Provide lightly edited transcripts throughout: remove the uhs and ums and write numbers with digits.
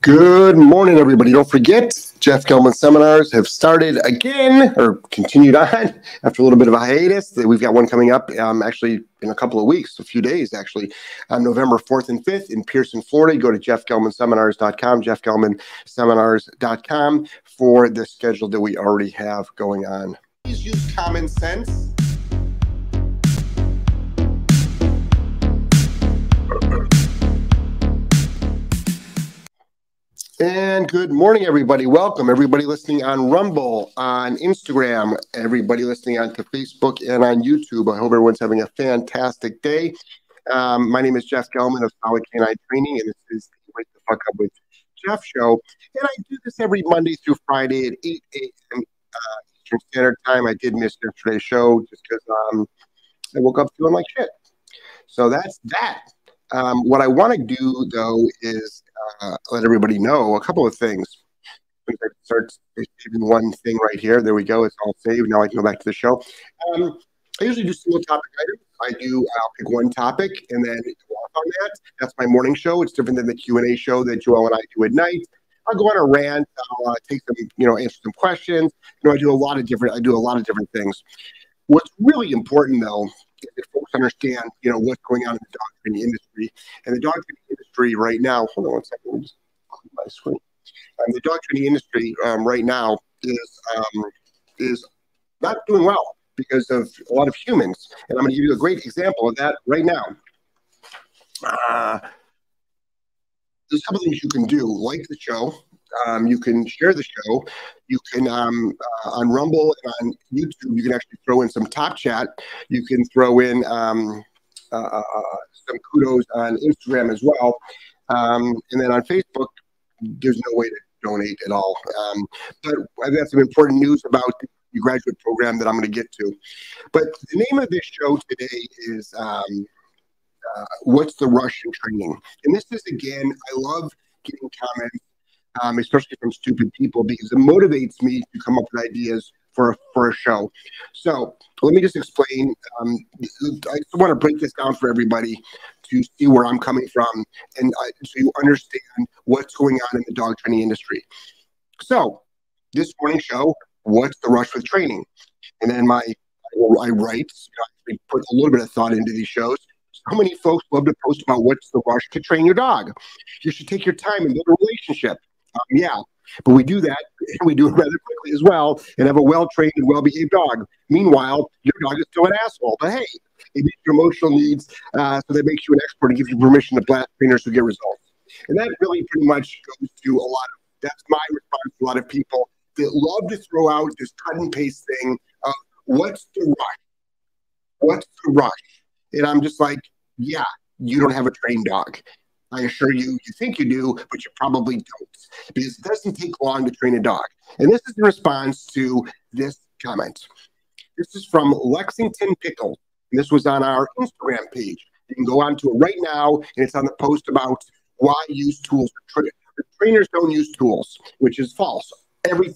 Good morning, everybody. Don't forget, Jeff Gellman Seminars have started again, or continued on, after a little bit of a hiatus. We've got one coming up actually in a couple of weeks, a few days actually, on November 4th and 5th in Pearson, Florida. Go to JeffGellmanSeminars.com, JeffGellmanSeminars.com for the schedule that we already have going on. Please use common sense. And good morning, everybody. Welcome, everybody listening on Rumble, on Instagram, everybody listening on to Facebook and on YouTube. I hope everyone's having a fantastic day. My name is Jeff Gellman of Solid Canine Training, and this is the Wake the Fuck Up with Jeff show. And I do this every Monday through Friday at 8 a.m. Eastern Standard Time. I did miss yesterday's show just because I woke up feeling like shit. So that's that. What I want to do, though, is let everybody know a couple of things. I start saving one thing right here. There we go. It's all saved. Now I can go back to the show. I usually do single topic items. I'll pick one topic and then go off on that. That's my morning show. It's different than the Q&A show that Joel and I do at night. I'll go on a rant. I'll take some, answer some questions. I do a lot of different things. What's really important, though, that folks understand, what's going on in the dog training industry. And the dog training industry right now, hold on one second, let me just clean my screen. The dog training industry right now is not doing well because of a lot of humans. And I'm going to give you a great example of that right now. There's a couple things you can do, like the show. You can share the show. You can, on Rumble and on YouTube, you can actually throw in some top chat. You can throw in some kudos on Instagram as well. And then on Facebook, there's no way to donate at all. But I've got some important news about the graduate program that I'm going to get to. But the name of this show today is What's the Rush in Training? And this is, again, I love getting comments. Especially from stupid people, because it motivates me to come up with ideas for a show. So let me just explain. I just want to break this down for everybody to see where I'm coming from, and so you understand what's going on in the dog training industry. So this morning's show, What's the Rush with Training? And then I write, I put a little bit of thought into these shows. How many folks love to post about what's the rush to train your dog? You should take your time and build a relationship. Yeah, but we do that, and we do it rather quickly as well, and have a well-trained and well-behaved dog. Meanwhile, your dog is still an asshole. But hey, it meets your emotional needs, so that makes you an expert and gives you permission to blast trainers who get results. And that really pretty much goes to a lot of, that's my response to a lot of people that love to throw out this cut-and-paste thing of what's the rush? What's the rush? And I'm just like, yeah, you don't have a trained dog. I assure you, you think you do, but you probably don't, because it doesn't take long to train a dog. And this is in response to this comment. This is from Lexington Pickle. And this was on our Instagram page. You can go onto it right now, and it's on the post about why use tools. Trainers don't use tools, which is false. Every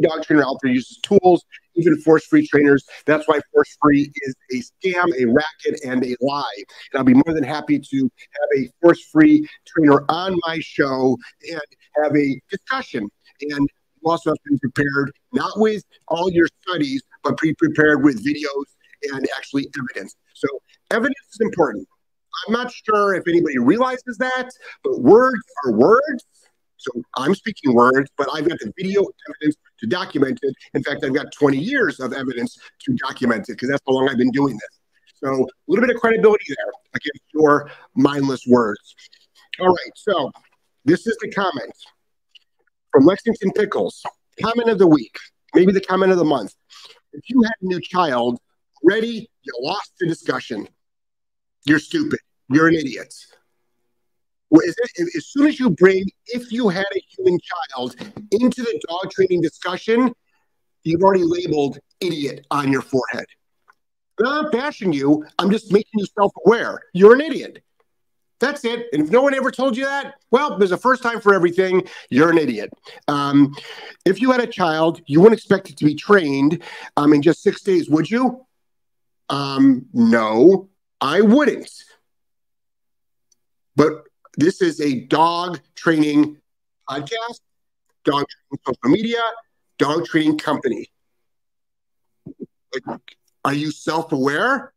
dog trainer out there uses tools, even force-free trainers. That's why force-free is a scam, a racket, and a lie. And I'll be more than happy to have a force-free trainer on my show and have a discussion. And you also have to be prepared, not with all your studies, but be prepared with videos and actually evidence. So evidence is important. I'm not sure if anybody realizes that, but words are words. So I'm speaking words, but I've got the video evidence to document it. In fact, I've got 20 years of evidence to document it, because that's how long I've been doing this. So a little bit of credibility there against your mindless words. All right, so this is the comment from Lexington Pickles. Comment of the week, maybe the comment of the month. If you had a new child already, you lost the discussion. You're stupid. You're an idiot. As soon as you bring, if you had a human child, into the dog training discussion, you've already labeled idiot on your forehead. I'm not bashing you. I'm just making you self-aware. You're an idiot. That's it. And if no one ever told you that, well, there's a first time for everything. You're an idiot. If you had a child, you wouldn't expect it to be trained in just 6 days, would you? No, I wouldn't. But This is a dog training podcast, dog training social media, dog training company. Like, are you self-aware?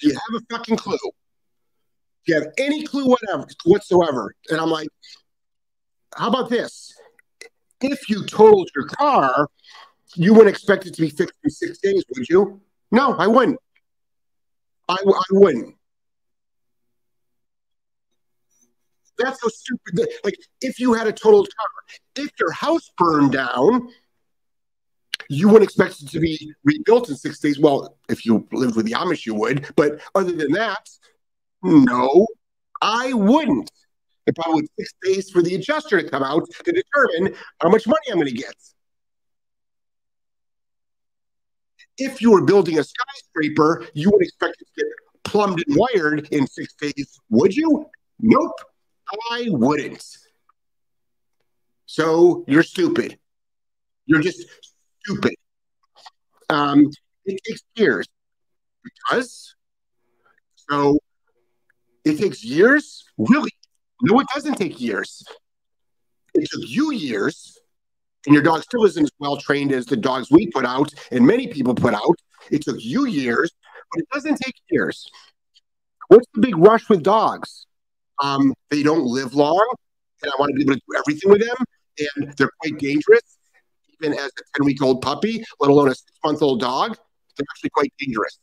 Do you have a fucking clue? Do you have any clue whatsoever? And I'm like, how about this? If you totaled your car, you wouldn't expect it to be fixed in 6 days, would you? No, I wouldn't. I wouldn't. That's so stupid. Like, if you had a totaled car, if your house burned down, you wouldn't expect it to be rebuilt in 6 days. Well, if you lived with the Amish, you would. But other than that, no, I wouldn't. It probably would 6 days for the adjuster to come out to determine how much money I'm going to get. If you were building a skyscraper, you would expect it to get plumbed and wired in 6 days, would you? Nope, I wouldn't. So you're stupid. You're just stupid. It takes years. Because? So it takes years? Really? No, it doesn't take years. It took you years, and your dog still isn't as well-trained as the dogs we put out and many people put out. It took you years, but it doesn't take years. What's the big rush with dogs? They don't live long, and I want to be able to do everything with them, and they're quite dangerous. Even as a 10-week-old puppy, let alone a 6-month-old dog, they're actually quite dangerous.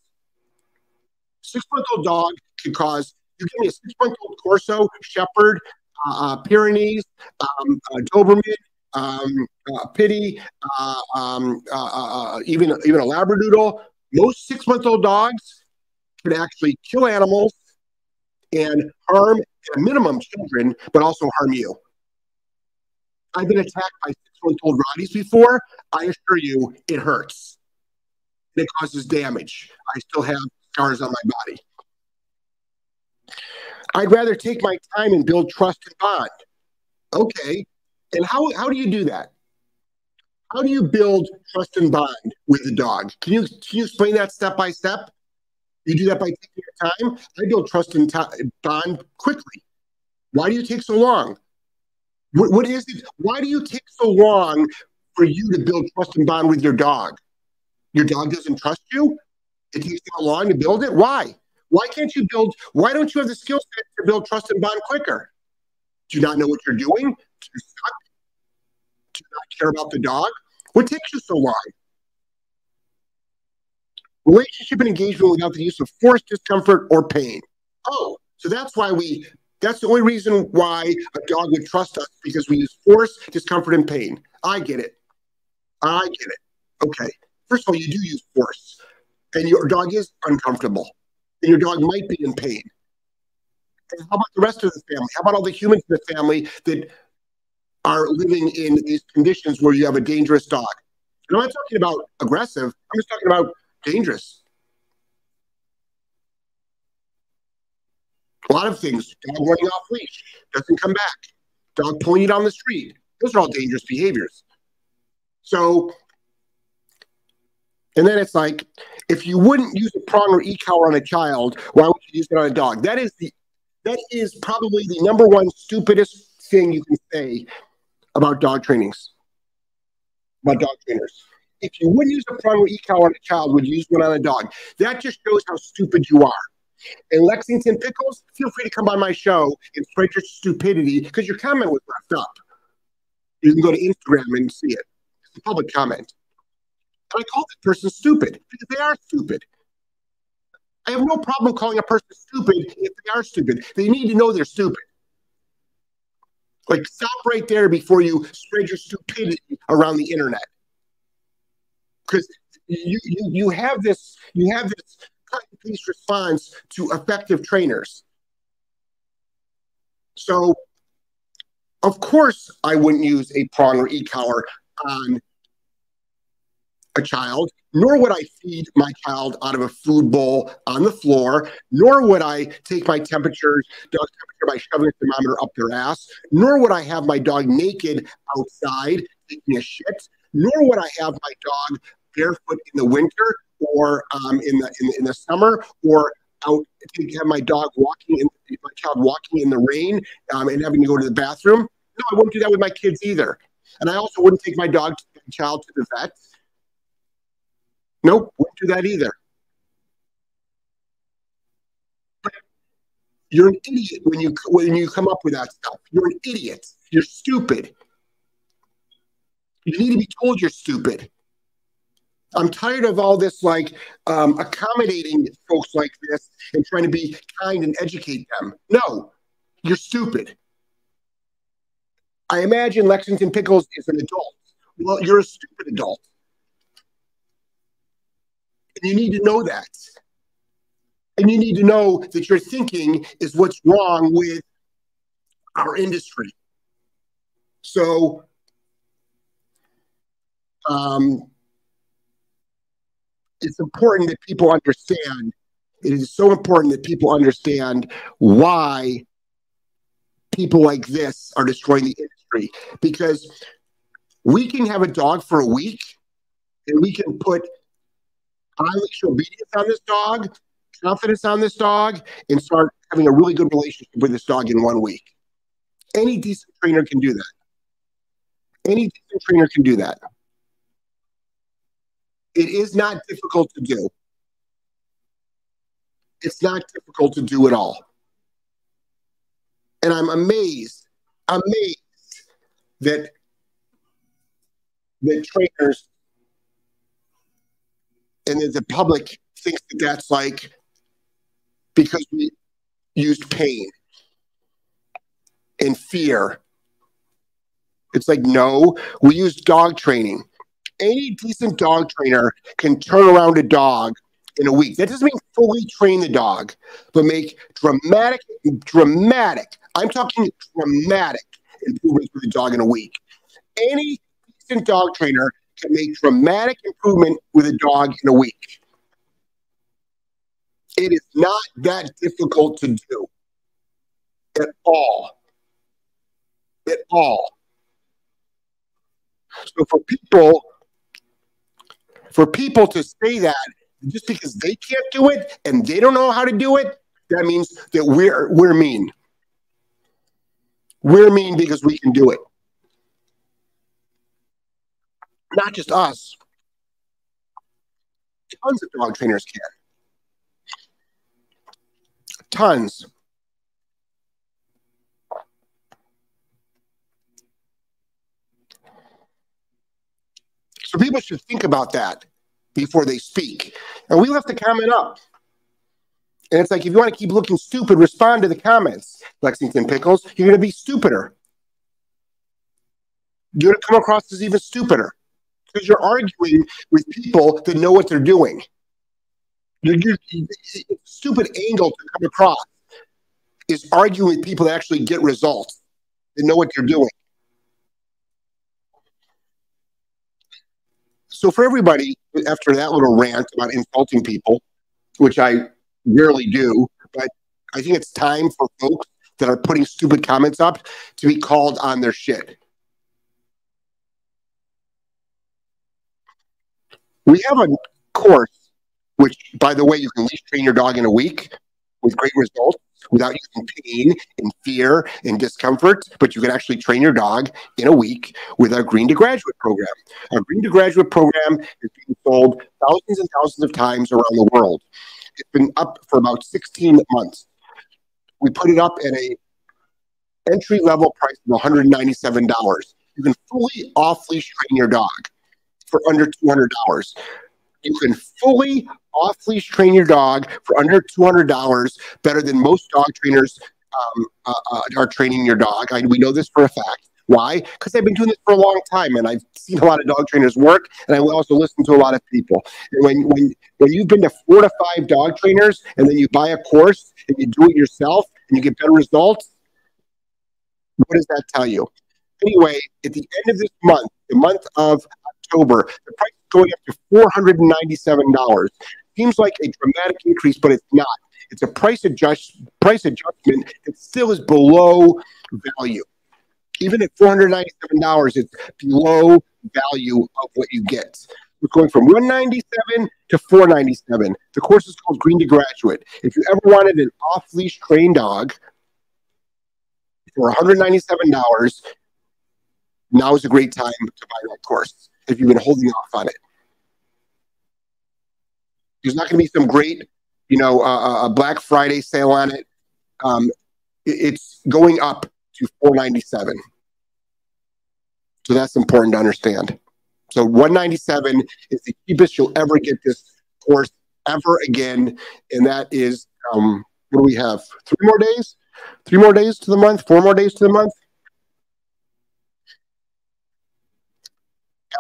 6-month-old dog can cause, you give me a 6-month-old Corso, Shepherd, Pyrenees, Doberman, Pitty, even a Labradoodle. Most 6-month-old dogs can actually kill animals and harm, at a minimum, children, but also harm you. I've been attacked by 6-month-old Rotties before. I assure you, it hurts. It causes damage. I still have scars on my body. I'd rather take my time and build trust and bond. Okay. And how do you do that? How do you build trust and bond with a dog? Can you explain that step by step? You do that by taking your time. I build trust and bond quickly. Why do you take so long? What is it? Why do you take so long for you to build trust and bond with your dog? Your dog doesn't trust you? It takes that long to build it? Why? Why can't you build? Why don't you have the skill set to build trust and bond quicker? Do you not know what you're doing? Do you suck? Do you not care about the dog? What takes you so long? Relationship and engagement without the use of force, discomfort, or pain. Oh, so that's why that's the only reason why a dog would trust us, because we use force, discomfort, and pain. I get it. I get it. Okay. First of all, you do use force, and your dog is uncomfortable, and your dog might be in pain. And how about the rest of the family? How about all the humans in the family that are living in these conditions where you have a dangerous dog? And I'm not talking about aggressive. I'm just talking about dangerous. A lot of things. Dog running off leash, doesn't come back. Dog pulling you down the street. Those are all dangerous behaviors. So, and then it's like, if you wouldn't use a prong or e-collar on a child, why would you use it on a dog? That is probably the number one stupidest thing you can say about dog trainings, about dog trainers. If you wouldn't use a prong or e-collar on a child, would you use one on a dog? That just shows how stupid you are. And Lexington Pickles, feel free to come on my show and spread your stupidity, because your comment was left up. You can go to Instagram and see it. It's a public comment. And I call that person stupid, because they are stupid. I have no problem calling a person stupid if they are stupid. They need to know they're stupid. Like, stop right there before you spread your stupidity around the internet. Because you have this cut and paste response to effective trainers. So, of course, I wouldn't use a prong or e-collar on a child, nor would I feed my child out of a food bowl on the floor, nor would I take my dog's temperature by shoving a thermometer up their ass, nor would I have my dog naked outside taking a shit, nor would I have my dog barefoot in the winter or in the summer, or out to have my dog walking, my child walking in the rain and having to go to the bathroom. No, I wouldn't do that with my kids either. And I also wouldn't take my dog, my child to the vet. Nope, wouldn't do that either. But you're an idiot when you come up with that stuff. You're an idiot. You're stupid. You need to be told you're stupid. I'm tired of all this, like, accommodating folks like this and trying to be kind and educate them. No, you're stupid. I imagine Lexington Pickles is an adult. Well, you're a stupid adult. And you need to know that. And you need to know that your thinking is what's wrong with our industry. So, it's important that people understand. It is so important that people understand why people like this are destroying the industry. Because we can have a dog for a week, and we can put unleash obedience on this dog, confidence on this dog, and start having a really good relationship with this dog in 1 week. Any decent trainer can do that. Any decent trainer can do that. It is not difficult to do. It's not difficult to do at all. And I'm amazed that the trainers and that the public thinks that that's like because we used pain and fear. It's like, no, we used dog training. Any decent dog trainer can turn around a dog in a week. That doesn't mean fully train the dog, but make dramatic, I'm talking dramatic improvements with the dog in a week. Any decent dog trainer can make dramatic improvement with a dog in a week. It is not that difficult to do at all. At all. So for people to say that just because they can't do it and they don't know how to do it, that means that we're mean. We're mean because we can do it. Not just us. Tons of dog trainers can. Tons. So people should think about that before they speak. And we left the comment up. And it's like, if you want to keep looking stupid, respond to the comments, Lexington Pickles. You're going to be stupider. You're going to come across as even stupider. Because you're arguing with people that know what they're doing. It's a stupid angle to come across is arguing with people that actually get results, that know what they're doing. So for everybody, after that little rant about insulting people, which I rarely do, but I think it's time for folks that are putting stupid comments up to be called on their shit. We have a course, which, by the way, you can leash train your dog in a week with great results without using pain and fear and discomfort, but you can actually train your dog in a week with our Green to Graduate program. Our Green to Graduate program is being sold thousands and thousands of times around the world. It's been up for about 16 months. We put it up at an entry-level price of $197. You can fully off-leash train your dog for under $200. You can fully off-leash train your dog for under $200, better than most dog trainers are training your dog. We know this for a fact. Why? Because I've been doing this for a long time, and I've seen a lot of dog trainers work, and I also listen to a lot of people. And when you've been to 4 to 5 dog trainers, and then you buy a course, and you do it yourself, and you get better results, what does that tell you? Anyway, at the end of this month, the month of October, the price is going up to $497. Seems like a dramatic increase, but it's not. It's a price adjustment that still is below value. Even at $497, it's below value of what you get. It's going from $197 to $497. The course is called Green to Graduate. If you ever wanted an off-leash trained dog for $197, now is a great time to buy that course if you've been holding off on it. There's not going to be some great, you know, Black Friday sale on it. It's going up to $497. So that's important to understand. So $197 is the cheapest you'll ever get this course ever again. And that is, what do we have? 3 more days? 3 more days to the month? 4 more days to the month?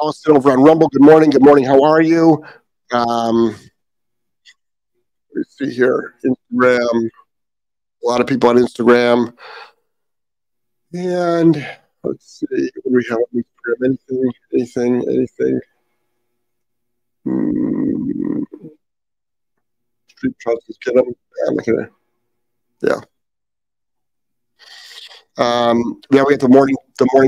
Allison over on Rumble, good morning. Good morning. How are you? Let's see here. Instagram. A lot of people on Instagram. And let's see. What do we have on Instagram? Anything. Street Trousers Kiddo. I'm not gonna. Yeah. Yeah, we have the morning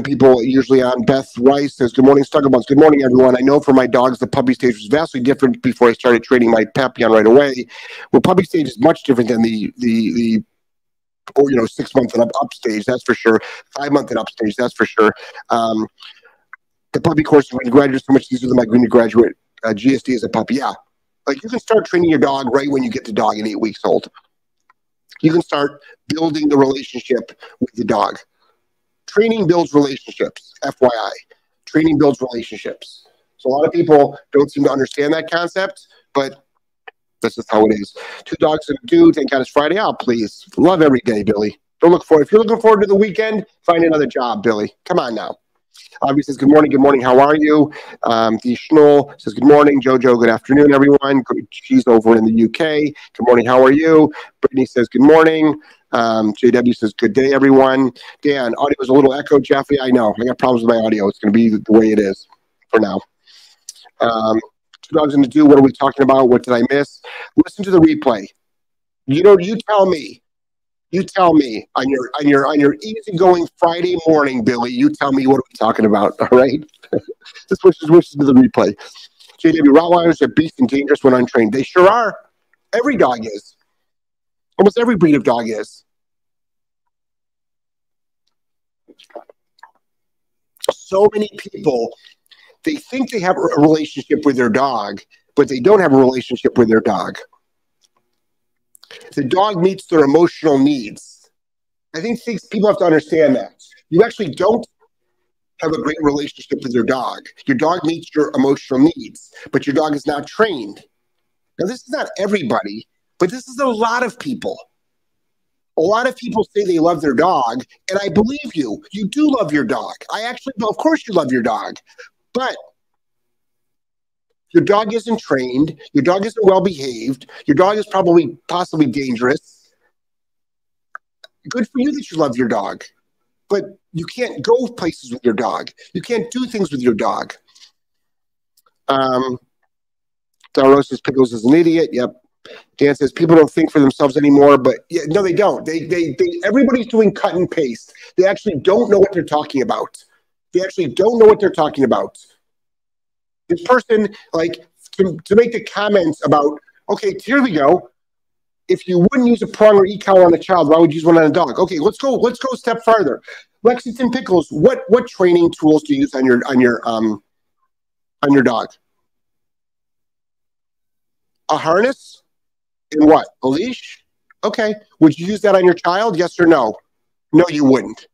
people usually on. Beth Rice says, good morning, Stuggabones. Good morning, everyone. I know for my dogs, the puppy stage was vastly different before I started training my Papillon right away. Well, puppy stage is much different than the or, you know, 6 month and up stage, that's for sure. 5 month and up stage, that's for sure. The puppy course is Green to Graduate, so much easier than my Green to Graduate GSD as a puppy. Yeah, like you can start training your dog right when you get the dog at 8 weeks old. You can start building the relationship with the dog. Training builds relationships, FYI. Training builds relationships. So a lot of people don't seem to understand that concept, but this is how it is. 2 dogs and a dude, thank God it's Friday. Oh, please. Love every day, Billy. Don't look forward. If you're looking forward to the weekend, find another job, Billy. Come on now. Avi says, good morning. Good morning. How are you? The Schnoll says, good morning. Jojo, good afternoon, everyone. She's over in the UK. Good morning. How are you? Brittany says, good morning. JW says, good day, everyone. Dan, audio is a little echo, Jeff. Yeah, I know. I got problems with my audio. It's going to be the way it is for now. 2 dogs and a dude, what are we talking about? What did I miss? Listen to the replay. You know, you tell me. You tell me on your easygoing Friday morning, Billy. You tell me what are we talking about, all right? Just listen to the replay. JW, Rottweilers are beast and dangerous when untrained. They sure are. Every dog is. Almost every breed of dog is. So many people, they think they have a relationship with their dog, but they don't have a relationship with their dog. The dog meets their emotional needs. I think people have to understand that. You actually don't have a great relationship with your dog. Your dog meets your emotional needs, but your dog is not trained. Now, this is not everybody, but this is a lot of people. A lot of people say they love their dog, and I believe you. You do love your dog. I actually, of course you love your dog, but your dog isn't trained. Your dog isn't well-behaved. Your dog is probably possibly dangerous. Good for you that you love your dog, but you can't go places with your dog. You can't do things with your dog. Dalrosa's Pickles is an idiot. Yep. Dan says people don't think for themselves anymore, but yeah, no, they don't. They everybody's doing cut and paste. They actually don't know what they're talking about. They actually don't know what they're talking about. This person, like, to make the comments about, okay, here we go. If you wouldn't use a prong or e-collar on a child, why would you use one on a dog? Okay, let's go a step farther. Lexington Pickles, what training tools do you use on your dog? A harness and what? A leash? Okay. Would you use that on your child? Yes or no? No, you wouldn't.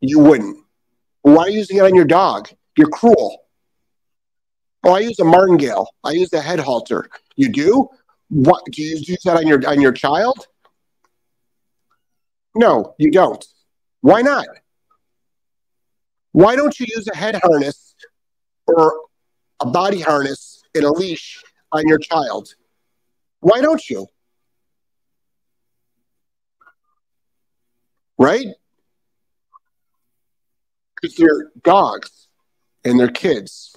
You wouldn't. Why are you using it on your dog? You're cruel. Oh, I use a martingale. I use a head halter. You do? What do you use that on your child? No, you don't. Why not? Why don't you use a head harness or a body harness and a leash on your child? Why don't you? Right? Because they're dogs and they're kids.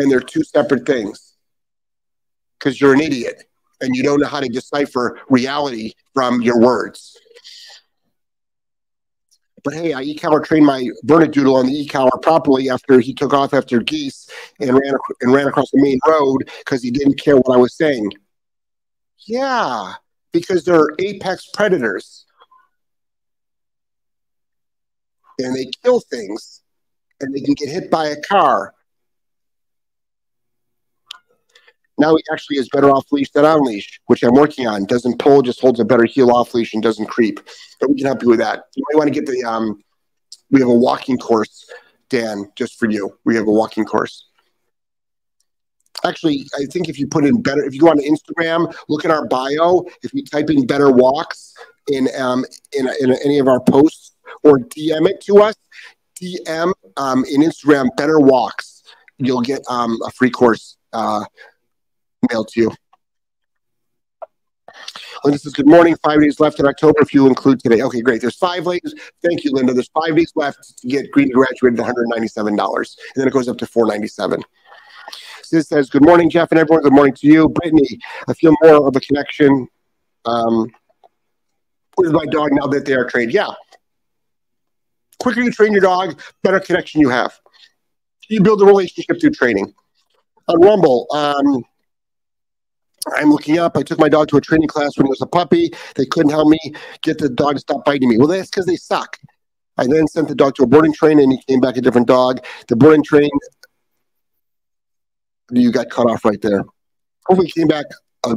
And they're two separate things because you're an idiot and you don't know how to decipher reality from your words. But hey, I e-collar trained my Bernedoodle on the e-collar properly after he took off after geese and ran across the main road because he didn't care what I was saying. Yeah, because they're apex predators. And they kill things, and they can get hit by a car. Now he actually is better off-leash than on-leash, which I'm working on. Doesn't pull, just holds a better heel off-leash and doesn't creep. But we can help you with that. You might want to get the we have a walking course, Dan, just for you. We have a walking course. Actually, I think if you put in better, if you go on Instagram, look at our bio. If you type in better walks in any of our posts or DM it to us, DM in Instagram better walks, you'll get a free course mailed to you. Linda says, good morning. 5 days left in October if you include today. Okay, great. There's 5 days. Thank you, Linda. There's 5 days left to get Green to Graduate at $197. And then it goes up to $497. Sis says, good morning, Jeff and everyone. Good morning to you. Brittany, I feel more of a connection with my dog now that they are trained. Yeah. Quicker you train your dog, better connection you have. You build a relationship through training. On Rumble, I'm looking up. I took my dog to a training class when he was a puppy. They couldn't help me get the dog to stop biting me. Well, that's because they suck. I then sent the dog to a boarding train, and he came back a different dog. The boarding train, you got cut off right there. Hopefully he came back a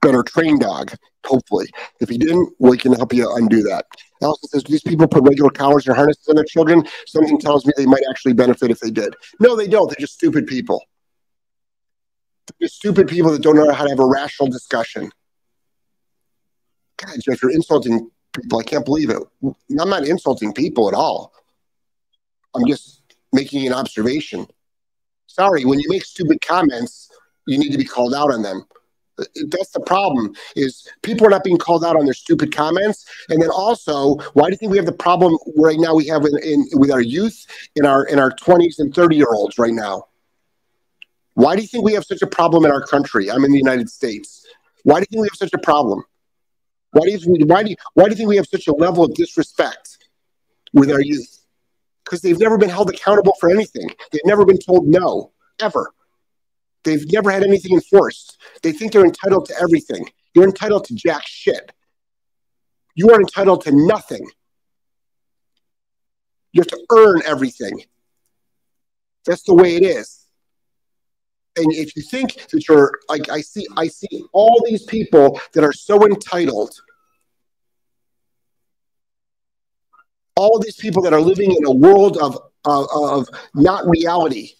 better trained dog, hopefully. If he didn't, we can help you undo that. Allison says, do these people put regular collars or harnesses on their children? Something tells me they might actually benefit if they did. No, they don't. They're just stupid people. They're just stupid people that don't know how to have a rational discussion. God, Jeff, you're insulting people. I can't believe it. I'm not insulting people at all. I'm just making an observation. Sorry, when you make stupid comments, you need to be called out on them. That's the problem, is people are not being called out on their stupid comments. And then also, why do you think we have the problem right now we have with our youth in our 20s and 30-year-olds right now? Why do you think we have such a problem in our country? I'm in the United States. Why do you think we have such a problem? Why do you think we have such a level of disrespect with our youth? Because they've never been held accountable for anything. They've never been told no, ever. They've never had anything enforced. They think they're entitled to everything. You're entitled to jack shit. You are entitled to nothing. You have to earn everything. That's the way it is. And if you think that you're, like, I see all these people that are so entitled. All these people that are living in a world of not reality.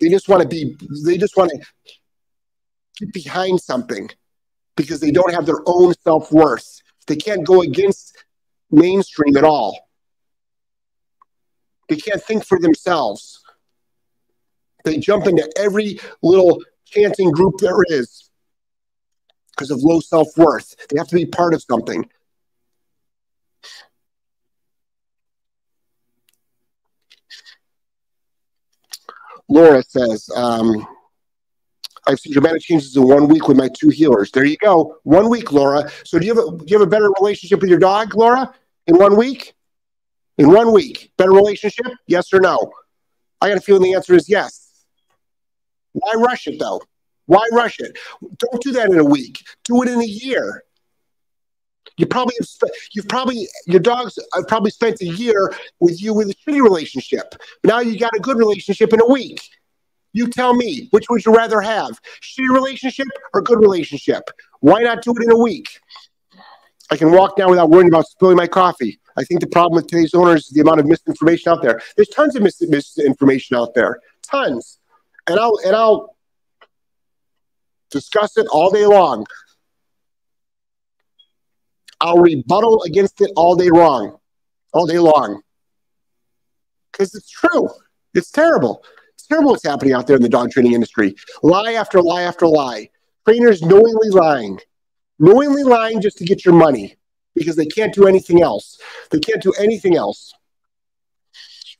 They just want to be. They just want to get behind something because they don't have their own self-worth. They can't go against mainstream at all. They can't think for themselves. They jump into every little chanting group there is because of low self-worth. They have to be part of something. Laura says, I've seen dramatic changes in 1 week with my two healers. There you go. 1 week, Laura. So do you have a better relationship with your dog, Laura, in 1 week? In 1 week. Better relationship? Yes or no? I got a feeling the answer is yes. Why rush it, though? Why rush it? Don't do that in a week. Do it in a year. Your dogs have probably spent a year with you with a shitty relationship. Now you got a good relationship in a week. You tell me, which would you rather have? Shitty relationship or good relationship? Why not do it in a week? I can walk now without worrying about spilling my coffee. I think the problem with today's owners is the amount of misinformation out there. There's tons of misinformation out there. Tons. And I'll discuss it all day long. I'll rebuttal against it all day long. Because it's true. It's terrible. It's terrible what's happening out there in the dog training industry. Lie after lie after lie. Trainers knowingly lying. Knowingly lying just to get your money because they can't do anything else. They can't do anything else.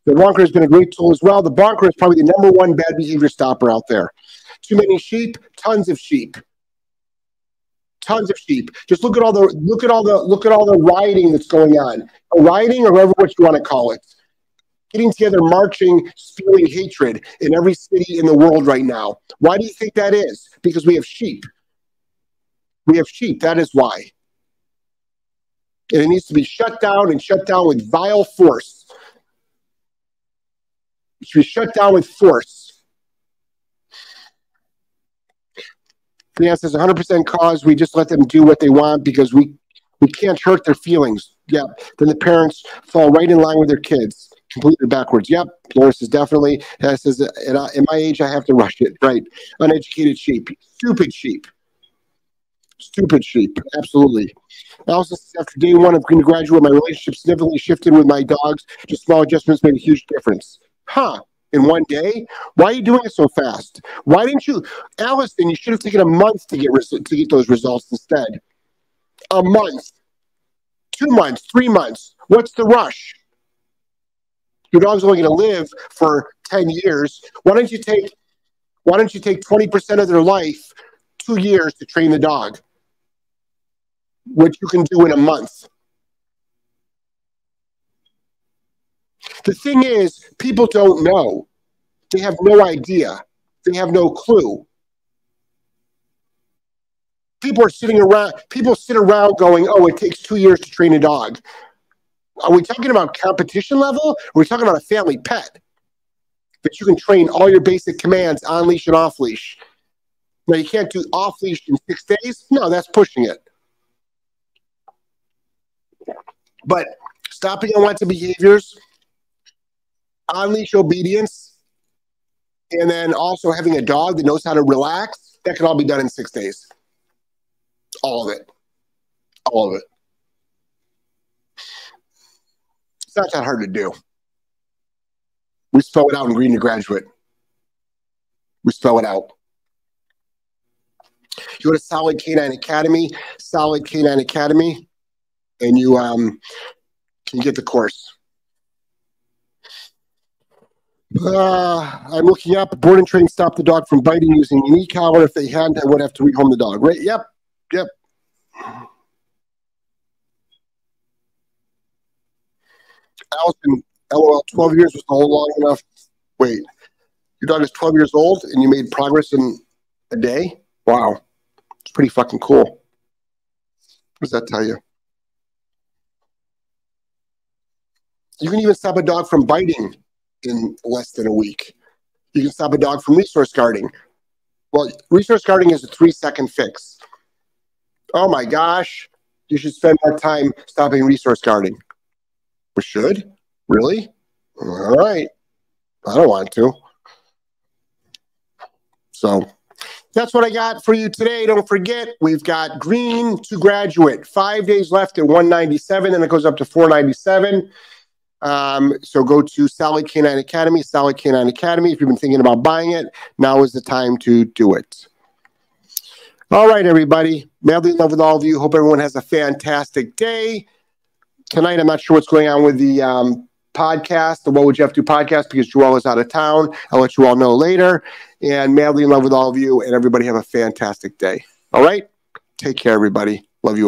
The bonker has been a great tool as well. The bonker is probably the #1 bad behavior stopper out there. Too many sheep, tons of sheep. tons of sheep. Just look at all the rioting that's going on, or whatever what you want to call it. Getting together, marching, spewing hatred in every city in the world right now. Why do you think that is? Because we have sheep. We have sheep. That is why. And it needs to be shut down, and shut down with vile force. It should be shut down with force. Yes, it's 100% cause. We just let them do what they want because we can't hurt their feelings. Yeah. Then the parents fall right in line with their kids. Completely backwards. Yep. Loris is definitely. That says, at my age, I have to rush it. Right. Uneducated sheep. Stupid sheep. Stupid sheep. Absolutely. Also, after day one of Green to Graduate, my relationship significantly shifted with my dogs. Just small adjustments made a huge difference. Huh. In one day? Why are you doing it so fast? Why didn't you? Allison, you should have taken a month to get those results instead. A month. 2 months. 3 months. What's the rush? Your dog's only going to live for 10 years. Why don't you take 20% of their life, 2 years to train the dog? What you can do in a month. The thing is, people don't know. They have no idea. They have no clue. People sit around going, oh, it takes 2 years to train a dog. Are we talking about competition level, or are we talking about a family pet that you can train all your basic commands on leash and off leash? Now, you can't do off leash in 6 days? No, that's pushing it. But stopping unwanted behaviors, on leash obedience, and then also having a dog that knows how to relax, that can all be done in 6 days. All of it. All of it. It's not that hard to do. We spell it out in Green to Graduate. We spell it out. You go to Solid K9 Academy, Solid K9 Academy, and you can get the course. I'm looking up. Board and train stop the dog from biting using an e-collar. If they hadn't, I would have to rehome the dog. Right? Yep. Yep. Allison, LOL, 12 years was all long enough. Wait, your dog is 12 years old and you made progress in a day? Wow. It's pretty fucking cool. What does that tell you? You can even stop a dog from biting in less than a week. You can stop a dog from resource guarding. Well, resource guarding is a 3-second fix. Oh my gosh. You should spend more time stopping resource guarding. We should? Really? All right. I don't want to. So that's what I got for you today. Don't forget, we've got Green to Graduate. 5 days left at $197, and it goes up to $497. So go to Solid K9 Academy, Solid K9 Academy. If you've been thinking about buying it, now is the time to do it. All right, everybody. Madly in love with all of you. Hope everyone has a fantastic day. Tonight, I'm not sure what's going on with the podcast, the What Would Jeff Do podcast, because Joelle is out of town. I'll let you all know later. And madly in love with all of you, and everybody have a fantastic day. All right? Take care, everybody.